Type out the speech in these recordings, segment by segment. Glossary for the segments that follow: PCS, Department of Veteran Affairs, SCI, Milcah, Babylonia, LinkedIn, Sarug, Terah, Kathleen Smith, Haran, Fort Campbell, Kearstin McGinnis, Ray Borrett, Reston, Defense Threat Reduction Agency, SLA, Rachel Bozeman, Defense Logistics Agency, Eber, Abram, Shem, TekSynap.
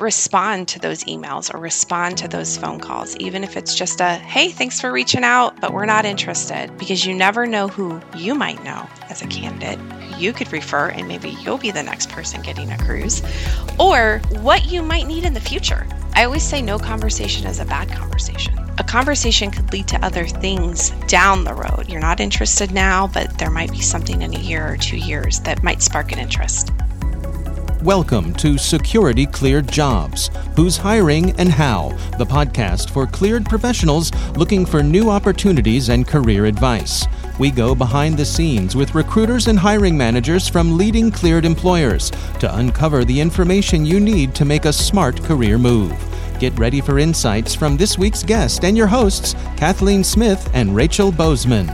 respond to those emails or respond to those phone calls, even if it's just a, hey, thanks for reaching out, but we're not interested, because you never know who you might know as a candidate who you could refer, and maybe you'll be the next person getting a cruise, or what you might need in the future. I always say no conversation is a bad conversation. A conversation could lead to other things down the road. You're not interested now, but there might be something in a year or 2 years that might spark an interest. Welcome to Security Cleared Jobs, Who's Hiring and How, the podcast for cleared professionals looking for new opportunities and career advice. We go behind the scenes with recruiters and hiring managers from leading cleared employers to uncover the information you need to make a smart career move. Get ready for insights from this week's guest and your hosts, Kathleen Smith and Rachel Bozeman.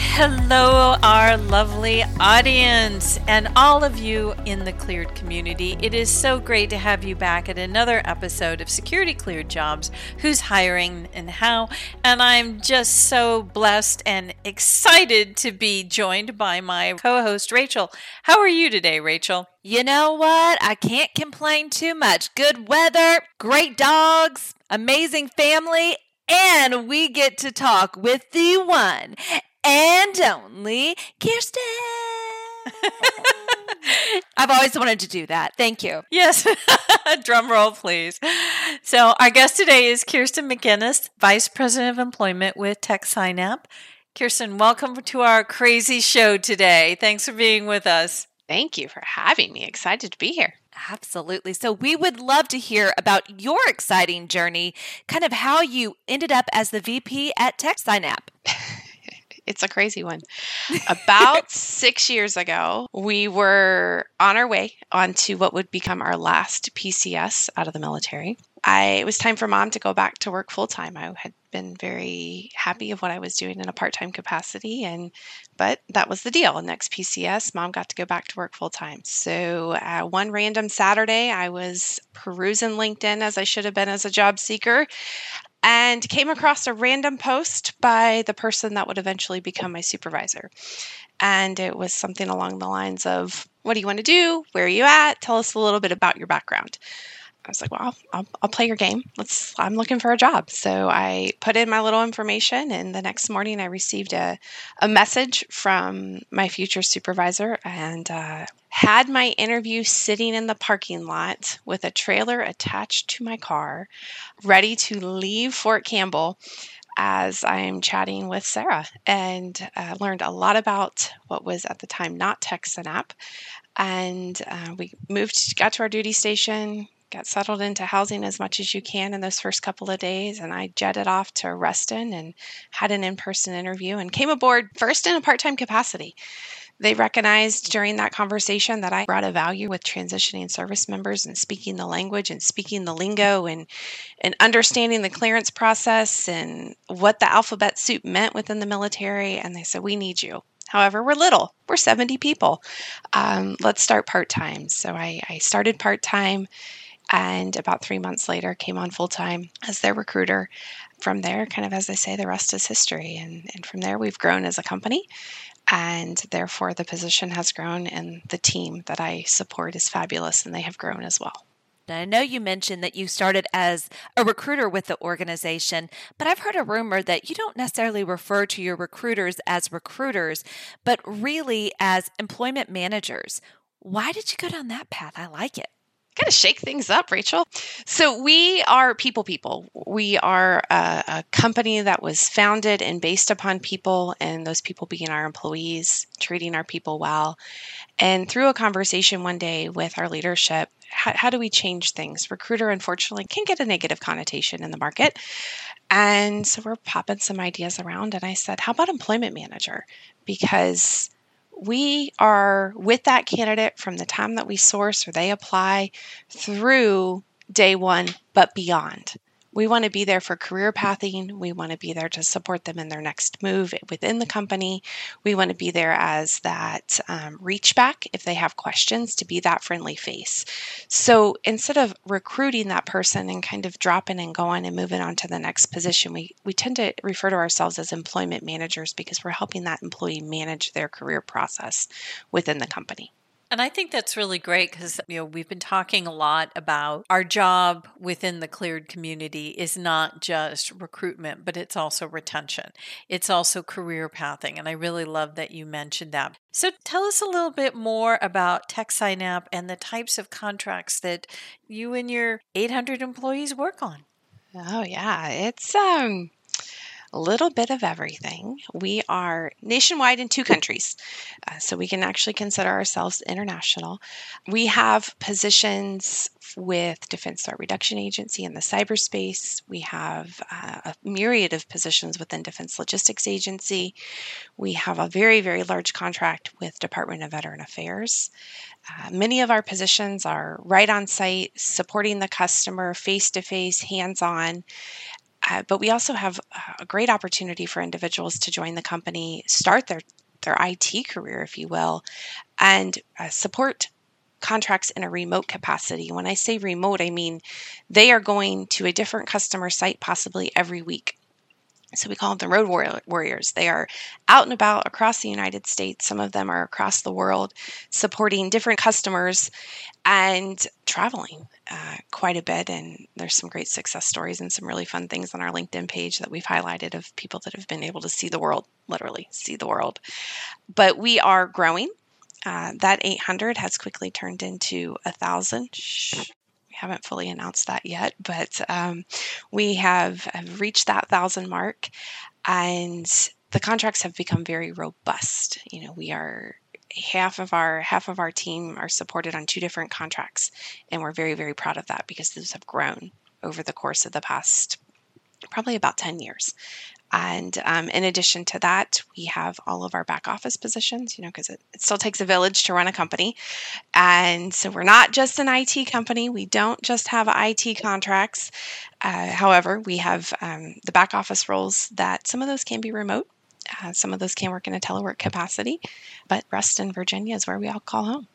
Hello, our lovely audience and all of you in the cleared community. It is so great to have you back at another episode of Security Cleared Jobs, Who's Hiring and How. And I'm just so blessed and excited to be joined by my co-host, Rachel. How are you today, Rachel? You know what? I can't complain too much. Good weather, great dogs, amazing family, and we get to talk with the one and only Kearstin. I've always wanted to do that. Thank you. Yes. Drum roll, please. So our guest today is Kearstin McGinnis, Vice President of Employment with TekSynap. Kearstin, welcome to our crazy show today. Thanks for being with us. Thank you for having me. Excited to be here. Absolutely. So we would love to hear about your exciting journey, kind of how you ended up as the VP at TekSynap. It's a crazy one. About 6 years ago, we were on our way onto what would become our last PCS out of the military. It was time for mom to go back to work full time. I had been very happy of what I was doing in a part-time capacity, but that was the deal. Next PCS, mom got to go back to work full time. So one random Saturday, I was perusing LinkedIn as I should have been as a job seeker, and came across a random post by the person that would eventually become my supervisor. And it was something along the lines of, what do you want to do? Where are you at? Tell us a little bit about your background. I was like, well, I'll play your game. I'm looking for a job. So I put in my little information, and the next morning I received a message from my future supervisor, and had my interview sitting in the parking lot with a trailer attached to my car, ready to leave Fort Campbell as I'm chatting with Sarah, and learned a lot about what was at the time not TekSynap. And we got to our duty station, got settled into housing as much as you can in those first couple of days. And I jetted off to Reston and had an in-person interview and came aboard first in a part-time capacity. They recognized during that conversation that I brought a value with transitioning service members and speaking the language and speaking the lingo and understanding the clearance process and what the alphabet soup meant within the military. And they said, we need you. However, we're little. We're 70 people. Let's start part-time. So I started part-time. And about 3 months later, came on full-time as their recruiter. From there, kind of as they say, the rest is history. And from there, we've grown as a company. And therefore, the position has grown, and the team that I support is fabulous, and they have grown as well. I know you mentioned that you started as a recruiter with the organization, but I've heard a rumor that you don't necessarily refer to your recruiters as recruiters, but really as employment managers. Why did you go down that path? I like it. Kind of shake things up, Rachel. So we are people. We are a company that was founded and based upon people, and those people being our employees, treating our people well. And through a conversation one day with our leadership, how do we change things? Recruiter, unfortunately, can get a negative connotation in the market. And so we're popping some ideas around. And I said, how about employment manager? Because we are with that candidate from the time that we source or they apply through day one, but beyond. We want to be there for career pathing. We want to be there to support them in their next move within the company. We want to be there as that reach back if they have questions, to be that friendly face. So instead of recruiting that person and kind of dropping and going and moving on to the next position, we tend to refer to ourselves as employment managers because we're helping that employee manage their career process within the company. And I think that's really great because, you know, we've been talking a lot about our job within the cleared community is not just recruitment, but it's also retention. It's also career pathing. And I really love that you mentioned that. So tell us a little bit more about TekSynap and the types of contracts that you and your 800 employees work on. Oh, yeah. It's a little bit of everything. We are nationwide in 2 countries, so we can actually consider ourselves international. We have positions with Defense Threat Reduction Agency in the cyberspace. We have a myriad of positions within Defense Logistics Agency. We have a very, very large contract with Department of Veteran Affairs. Many of our positions are right on site, supporting the customer, face-to-face, hands-on. But we also have a great opportunity for individuals to join the company, start their IT career, if you will, and support contracts in a remote capacity. When I say remote, I mean they are going to a different customer site possibly every week. So we call them road warriors. They are out and about across the United States. Some of them are across the world, supporting different customers and traveling quite a bit. And there's some great success stories and some really fun things on our LinkedIn page that we've highlighted of people that have been able to see the world, literally see the world. But we are growing. That 800 has quickly turned into 1,000. Haven't fully announced that yet, but we have reached that 1,000 mark, and the contracts have become very robust. You know, we are half of our team are supported on 2 different contracts, and we're very, very proud of that because those have grown over the course of the past probably about 10 years. And in addition to that, we have all of our back office positions, you know, because it still takes a village to run a company. And so we're not just an IT company. We don't just have IT contracts. However, we have the back office roles that some of those can be remote. Some of those can work in a telework capacity. But Reston, Virginia is where we all call home.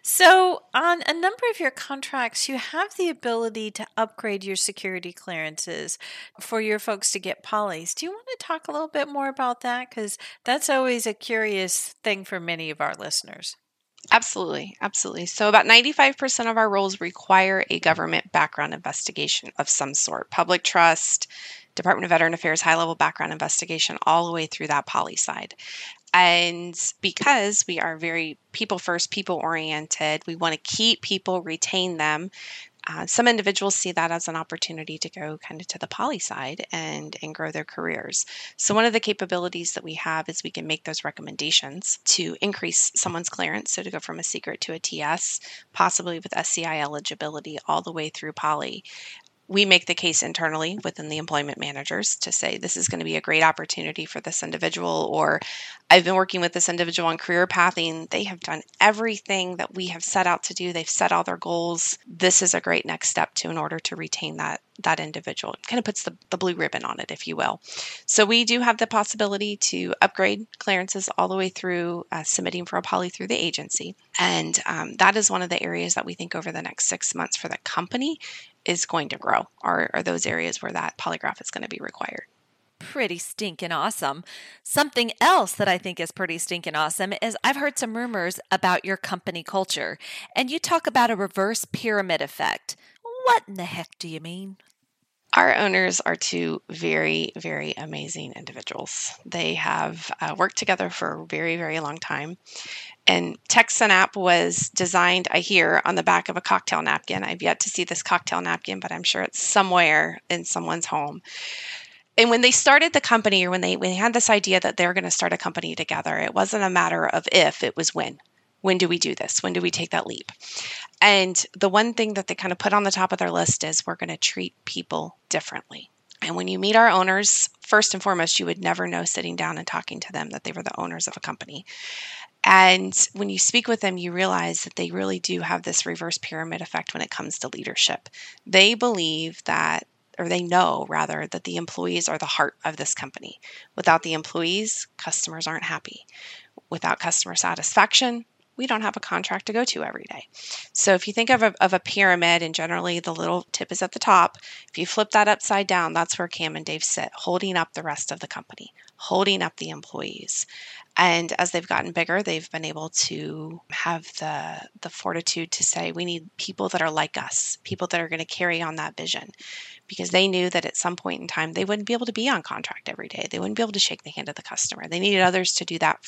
So on a number of your contracts, you have the ability to upgrade your security clearances for your folks to get polys. Do you want to talk a little bit more about that? Because that's always a curious thing for many of our listeners. Absolutely. Absolutely. So about 95% of our roles require a government background investigation of some sort, public trust, Department of Veteran Affairs, high-level background investigation, all the way through that poly side. And because we are very people first, people oriented, we want to keep people, retain them. Some individuals see that as an opportunity to go kind of to the poly side and grow their careers. So one of the capabilities that we have is we can make those recommendations to increase someone's clearance. So to go from a secret to a TS, possibly with SCI eligibility all the way through poly. We make the case internally within the employment managers to say, this is going to be a great opportunity for this individual, or I've been working with this individual on career pathing. They have done everything that we have set out to do. They've set all their goals. This is a great next step in order to retain that individual. It kind of puts the blue ribbon on it, if you will. So we do have the possibility to upgrade clearances all the way through submitting for a poly through the agency. And that is one of the areas that we think over the next 6 months for the company is going to grow, are those areas where that polygraph is going to be required. Pretty stinking awesome. Something else that I think is pretty stinking awesome is I've heard some rumors about your company culture, and you talk about a reverse pyramid effect. What in the heck do you mean? Our owners are 2 very, very amazing individuals. They have worked together for a very, very long time. And TekSynap was designed, I hear, on the back of a cocktail napkin. I've yet to see this cocktail napkin, but I'm sure it's somewhere in someone's home. And when they started the company, or when they had this idea that they were going to start a company together, it wasn't a matter of if, it was when. When do we do this? When do we take that leap? And the one thing that they kind of put on the top of their list is we're going to treat people differently. And when you meet our owners, first and foremost, you would never know sitting down and talking to them that they were the owners of a company. And when you speak with them, you realize that they really do have this reverse pyramid effect when it comes to leadership. They believe that, or they know rather, that the employees are the heart of this company. Without the employees, customers aren't happy. Without customer satisfaction, we don't have a contract to go to every day. So if you think of a pyramid, and generally the little tip is at the top, if you flip that upside down, that's where Cam and Dave sit, holding up the rest of the company, holding up the employees. And as they've gotten bigger, they've been able to have the fortitude to say, we need people that are like us, people that are going to carry on that vision, because they knew that at some point in time, they wouldn't be able to be on contract every day. They wouldn't be able to shake the hand of the customer. They needed others to do that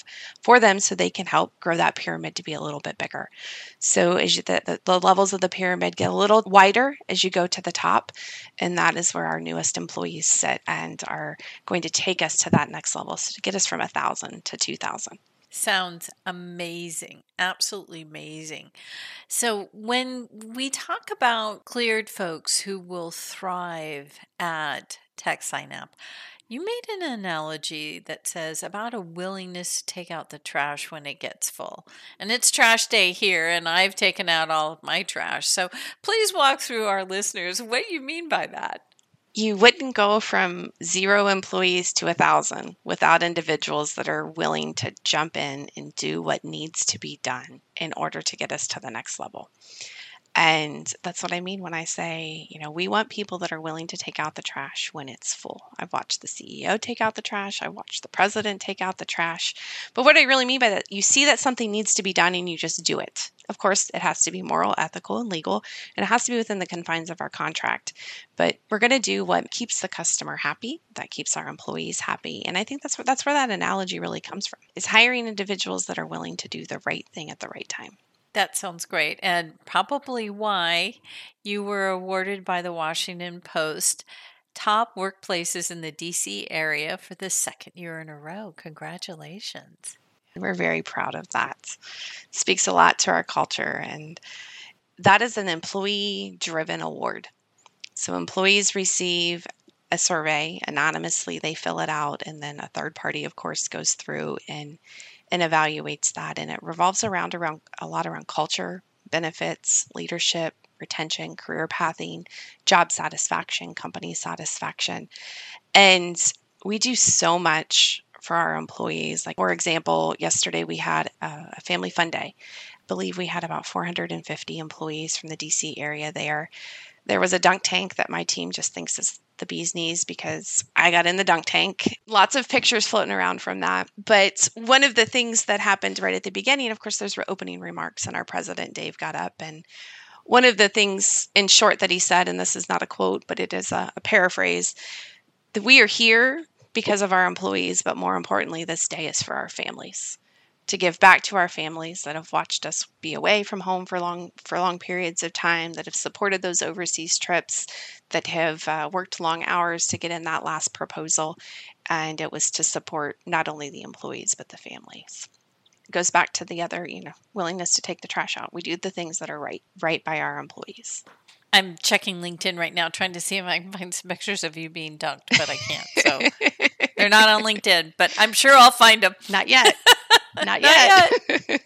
for them so they can help grow that pyramid to be a little bit bigger. So as you, the levels of the pyramid get a little wider as you go to the top, and that is where our newest employees sit and are going to take us to that next level. So to get us from 1,000 to 2,000. Sounds amazing. Absolutely amazing. So when we talk about cleared folks who will thrive at TekSynap, you made an analogy that says about a willingness to take out the trash when it gets full. And it's trash day here, and I've taken out all of my trash. So please walk through our listeners what you mean by that. You wouldn't go from 0 employees to 1,000 without individuals that are willing to jump in and do what needs to be done in order to get us to the next level. And that's what I mean when I say, you know, we want people that are willing to take out the trash when it's full. I've watched the CEO take out the trash. I watched the president take out the trash. But what I really mean by that, you see that something needs to be done and you just do it. Of course, it has to be moral, ethical, and legal, and it has to be within the confines of our contract. But we're going to do what keeps the customer happy, that keeps our employees happy. And I think that's where that analogy really comes from, is hiring individuals that are willing to do the right thing at the right time. That sounds great, and probably why you were awarded by the Washington Post Top Workplaces in the D.C. area for the 2nd year in a row. Congratulations. We're very proud of that. It speaks a lot to our culture, and that is an employee-driven award. So employees receive a survey anonymously, they fill it out, and then a third party, of course, goes through and evaluates that. And it revolves around a lot around culture, benefits, leadership, retention, career pathing, job satisfaction, company satisfaction. And we do so much for our employees. Like, for example, yesterday we had a family fun day. I believe we had about 450 employees from the DC area there. There was a dunk tank that my team just thinks is the bee's knees because I got in the dunk tank. Lots of pictures floating around from that. But one of the things that happened right at the beginning, of course, there's opening remarks, and our president, Dave, got up. And one of the things in short that he said, and this is not a quote, but it is a paraphrase, that we are here because of our employees, but more importantly, this day is for our families. To give back to our families that have watched us be away from home for long periods of time, that have supported those overseas trips, that have worked long hours to get in that last proposal. And it was to support not only the employees, but the families. It goes back to the other, willingness to take the trash out. We do the things that are right by our employees. I'm checking LinkedIn right now, trying to see if I can find some pictures of you being dunked, but I can't. So they're not on LinkedIn, but I'm sure I'll find them. Not yet. Not yet.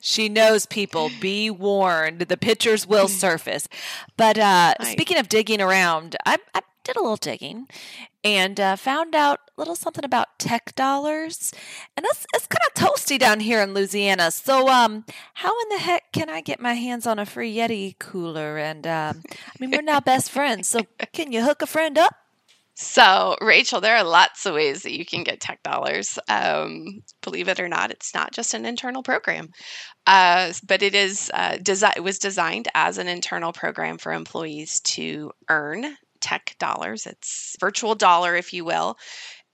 She knows, people. Be warned. The pictures will surface. But speaking of digging around, I did a little digging and found out a little something about tech dollars. And it's kind of toasty down here in Louisiana. So how in the heck can I get my hands on a free Yeti cooler? And we're now best friends. So can you hook a friend up? So, Rachel, there are lots of ways that you can get tech dollars. Believe it or not, it's not just an internal program, but it is it was designed as an internal program for employees to earn tech dollars. It's virtual dollar, if you will.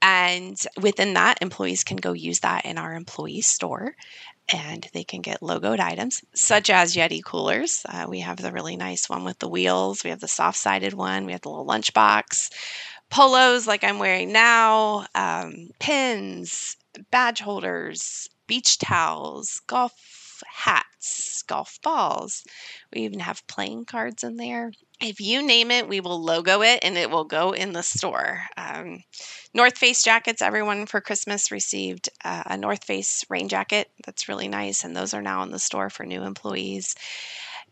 And within that, employees can go use that in our employee store. And they can get logoed items, such as Yeti coolers. We have the really nice one with the wheels. We have the soft-sided one. We have the little lunchbox. Polos like I'm wearing now, pins, badge holders, beach towels, golf hats, golf balls. We even have playing cards in there. If you name it, we will logo it, and it will go in the store. North Face jackets, everyone for Christmas received a North Face rain jacket. That's really nice, and those are now in the store for new employees.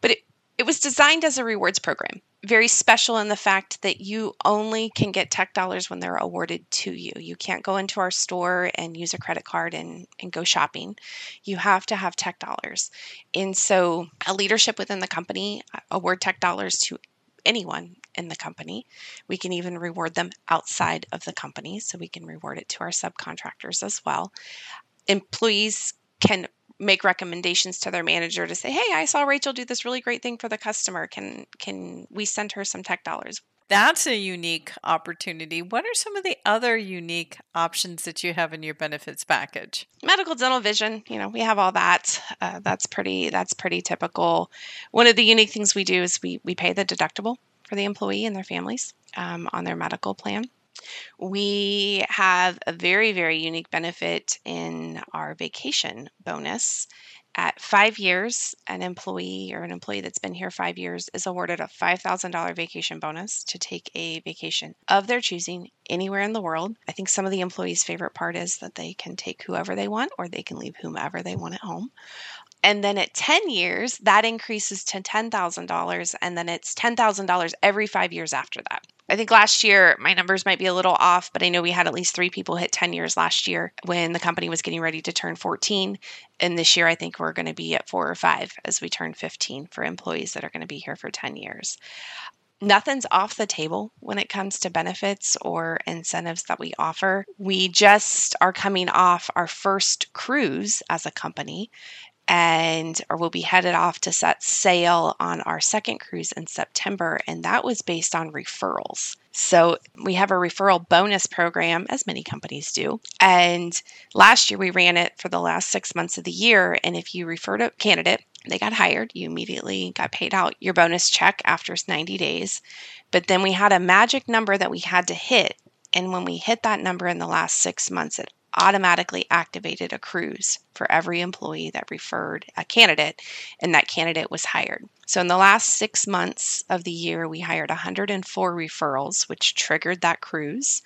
But it was designed as a rewards program, very special in the fact that you only can get tech dollars when they're awarded to you. You can't go into our store and use a credit card and go shopping. You have to have tech dollars. And so a leadership within the company award tech dollars to anyone in the company. We can even reward them outside of the company, so we can reward it to our subcontractors as well. Employees can make recommendations to their manager to say, hey, I saw Rachel do this really great thing for the customer. Can we send her some tech dollars? That's a unique opportunity. What are some of the other unique options that you have in your benefits package? Medical, dental, vision. You know, we have all that. That's pretty typical. One of the unique things we do is we pay the deductible for the employee and their families on their medical plan. We have a very, very unique benefit in our vacation bonus. At 5 years, an employee that's been here 5 years is awarded a $5,000 vacation bonus to take a vacation of their choosing anywhere in the world. I think some of the employees' favorite part is that they can take whoever they want, or they can leave whomever they want at home. And then at 10 years, that increases to $10,000, and then it's $10,000 every 5 years after that. I think last year, my numbers might be a little off, but I know we had at least 3 people hit 10 years last year when the company was getting ready to turn 14. And this year, I think we're going to be at 4 or 5 as we turn 15 for employees that are going to be here for 10 years. Nothing's off the table when it comes to benefits or incentives that we offer. We just are coming off our first cruise as a company. Or we'll be headed off to set sail on our second cruise in September, and that was based on referrals. So we have a referral bonus program, as many companies do. And last year we ran it for the last 6 months of the year, and if you referred a candidate, they got hired, you immediately got paid out your bonus check after 90 days. But then we had a magic number that we had to hit, and when we hit that number in the last 6 months, it automatically activated a cruise for every employee that referred a candidate, and that candidate was hired. So in the last 6 months of the year, we hired 104 referrals, which triggered that cruise.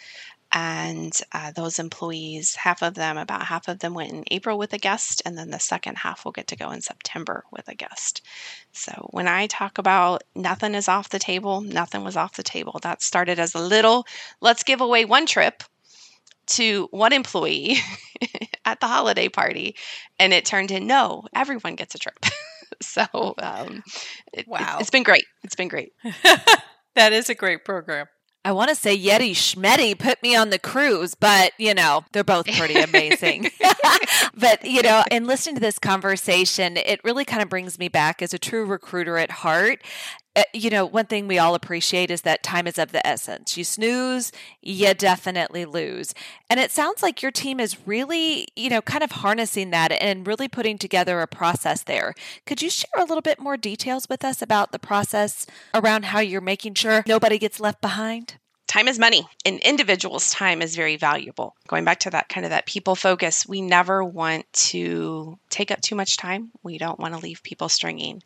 And those employees, about half of them went in April with a guest, and then the second half will get to go in September with a guest. So when I talk about nothing is off the table, nothing was off the table. That started as a little, let's give away one trip to one employee at the holiday party, and it turned into, no, everyone gets a trip. So wow. It's been great. It's been great. That is a great program. I want to say Yeti Schmetti put me on the cruise, but, you know, they're both pretty amazing. But, you know, in listening to this conversation, it really kind of brings me back as a true recruiter at heart. You know, one thing we all appreciate is that time is of the essence. You snooze, you definitely lose. And it sounds like your team is really, you know, kind of harnessing that and really putting together a process there. Could you share a little bit more details with us about the process around how you're making sure nobody gets left behind? Time is money, and individuals' time is very valuable. Going back to that kind of that people focus, we never want to take up too much time. We don't want to leave people stringing.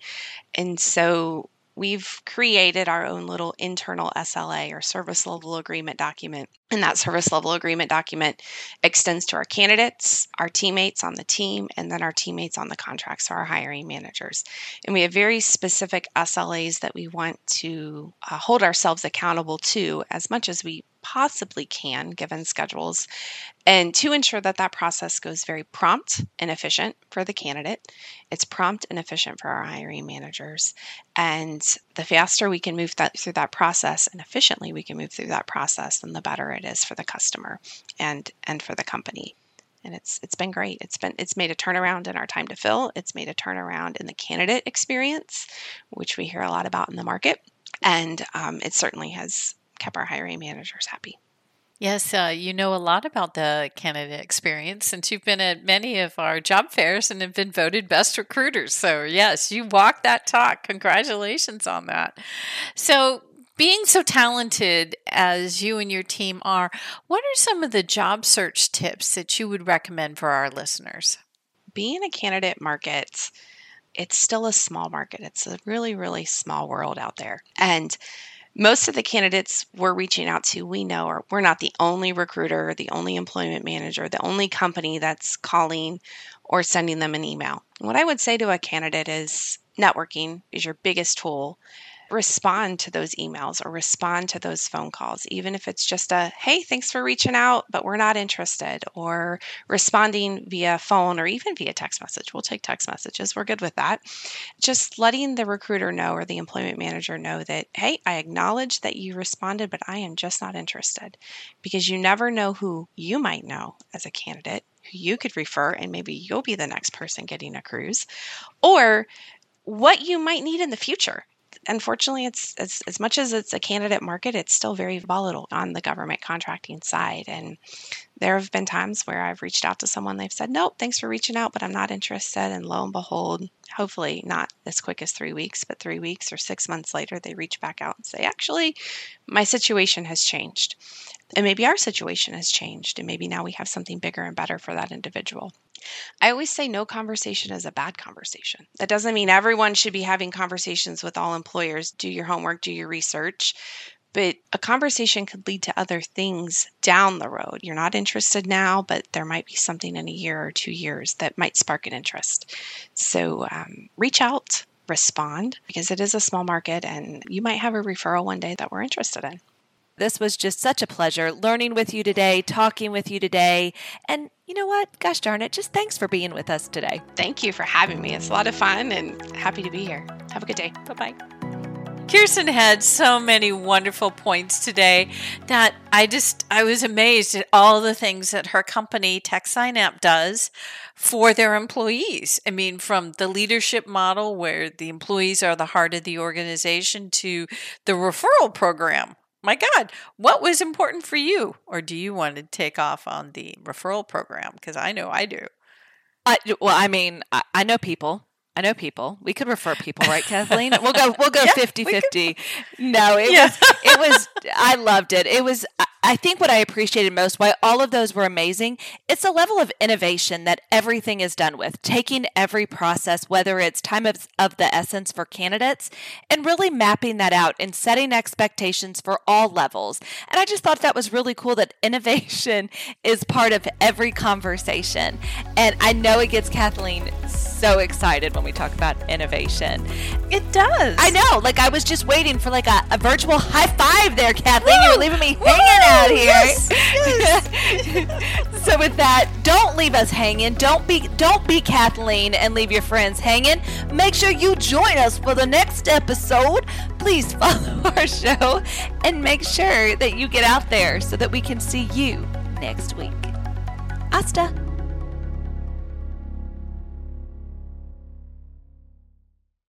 And so we've created our own little internal SLA, or service level agreement document. And that service level agreement document extends to our candidates, our teammates on the team, and then our teammates on the contracts, so our hiring managers. And we have very specific SLAs that we want to hold ourselves accountable to as much as we possibly can, given schedules, and to ensure that that process goes very prompt and efficient for the candidate. It's prompt and efficient for our hiring managers. And the faster we can move through that process, and efficiently we can move through that process, then the better it is for the customer and for the company. And it's been great. It's made a turnaround in our time to fill. It's made a turnaround in the candidate experience, which we hear a lot about in the market. And it certainly has kept our hiring managers happy. Yes, you know a lot about the candidate experience since you've been at many of our job fairs and have been voted best recruiters. So yes, you walk that talk. Congratulations on that. So being so talented as you and your team are, what are some of the job search tips that you would recommend for our listeners? Being a candidate market, it's still a small market. It's a really, really small world out there. And most of the candidates we're reaching out to, we know we're not the only recruiter, the only employment manager, the only company that's calling or sending them an email. What I would say to a candidate is networking is your biggest tool respond to those emails or respond to those phone calls, even if it's just a, hey, thanks for reaching out, but we're not interested, or responding via phone or even via text message. We'll take text messages. We're good with that. Just letting the recruiter know or the employment manager know that, hey, I acknowledge that you responded, but I am just not interested, because you never know who you might know as a candidate who you could refer, and maybe you'll be the next person getting a cruise, or what you might need in the future. Unfortunately, it's as much as it's a candidate market, it's still very volatile on the government contracting side. And there have been times where I've reached out to someone, they've said, nope, thanks for reaching out, but I'm not interested. And lo and behold, hopefully not as quick as 3 weeks, but 3 weeks or 6 months later, they reach back out and say, actually, my situation has changed. And maybe our situation has changed. And maybe now we have something bigger and better for that individual. I always say no conversation is a bad conversation. That doesn't mean everyone should be having conversations with all employers. Do your homework, do your research. But a conversation could lead to other things down the road. You're not interested now, but there might be something in a year or 2 years that might spark an interest. So reach out, respond, because it is a small market and you might have a referral one day that we're interested in. This was just such a pleasure learning with you today, talking with you today. And you know what? Gosh darn it, just thanks for being with us today. Thank you for having me. It's a lot of fun and happy to be here. Have a good day. Bye-bye. Kearstin had so many wonderful points today that I was amazed at all the things that her company, TekSynap, does for their employees. I mean, from the leadership model where the employees are the heart of the organization to the referral program. My God, what was important for you? Or do you want to take off on the referral program? Because I know I do. I know people. We could refer people, right, Kathleen? We'll go 50-50. No, it was I loved it. It was, I think what I appreciated most, why all of those were amazing, it's a level of innovation that everything is done with, taking every process, whether it's time of the essence for candidates, and really mapping that out and setting expectations for all levels. And I just thought that was really cool that innovation is part of every conversation. And I know it gets Kathleen so excited when we talk about innovation. It does. I know. Like, I was just waiting for like a virtual high five there, Kathleen. Woo! You were leaving me hanging out here. Yes. So with that, don't leave us hanging. Don't be Kathleen and leave your friends hanging. Make sure you join us for the next episode. Please follow our show and make sure that you get out there so that we can see you next week. Hasta.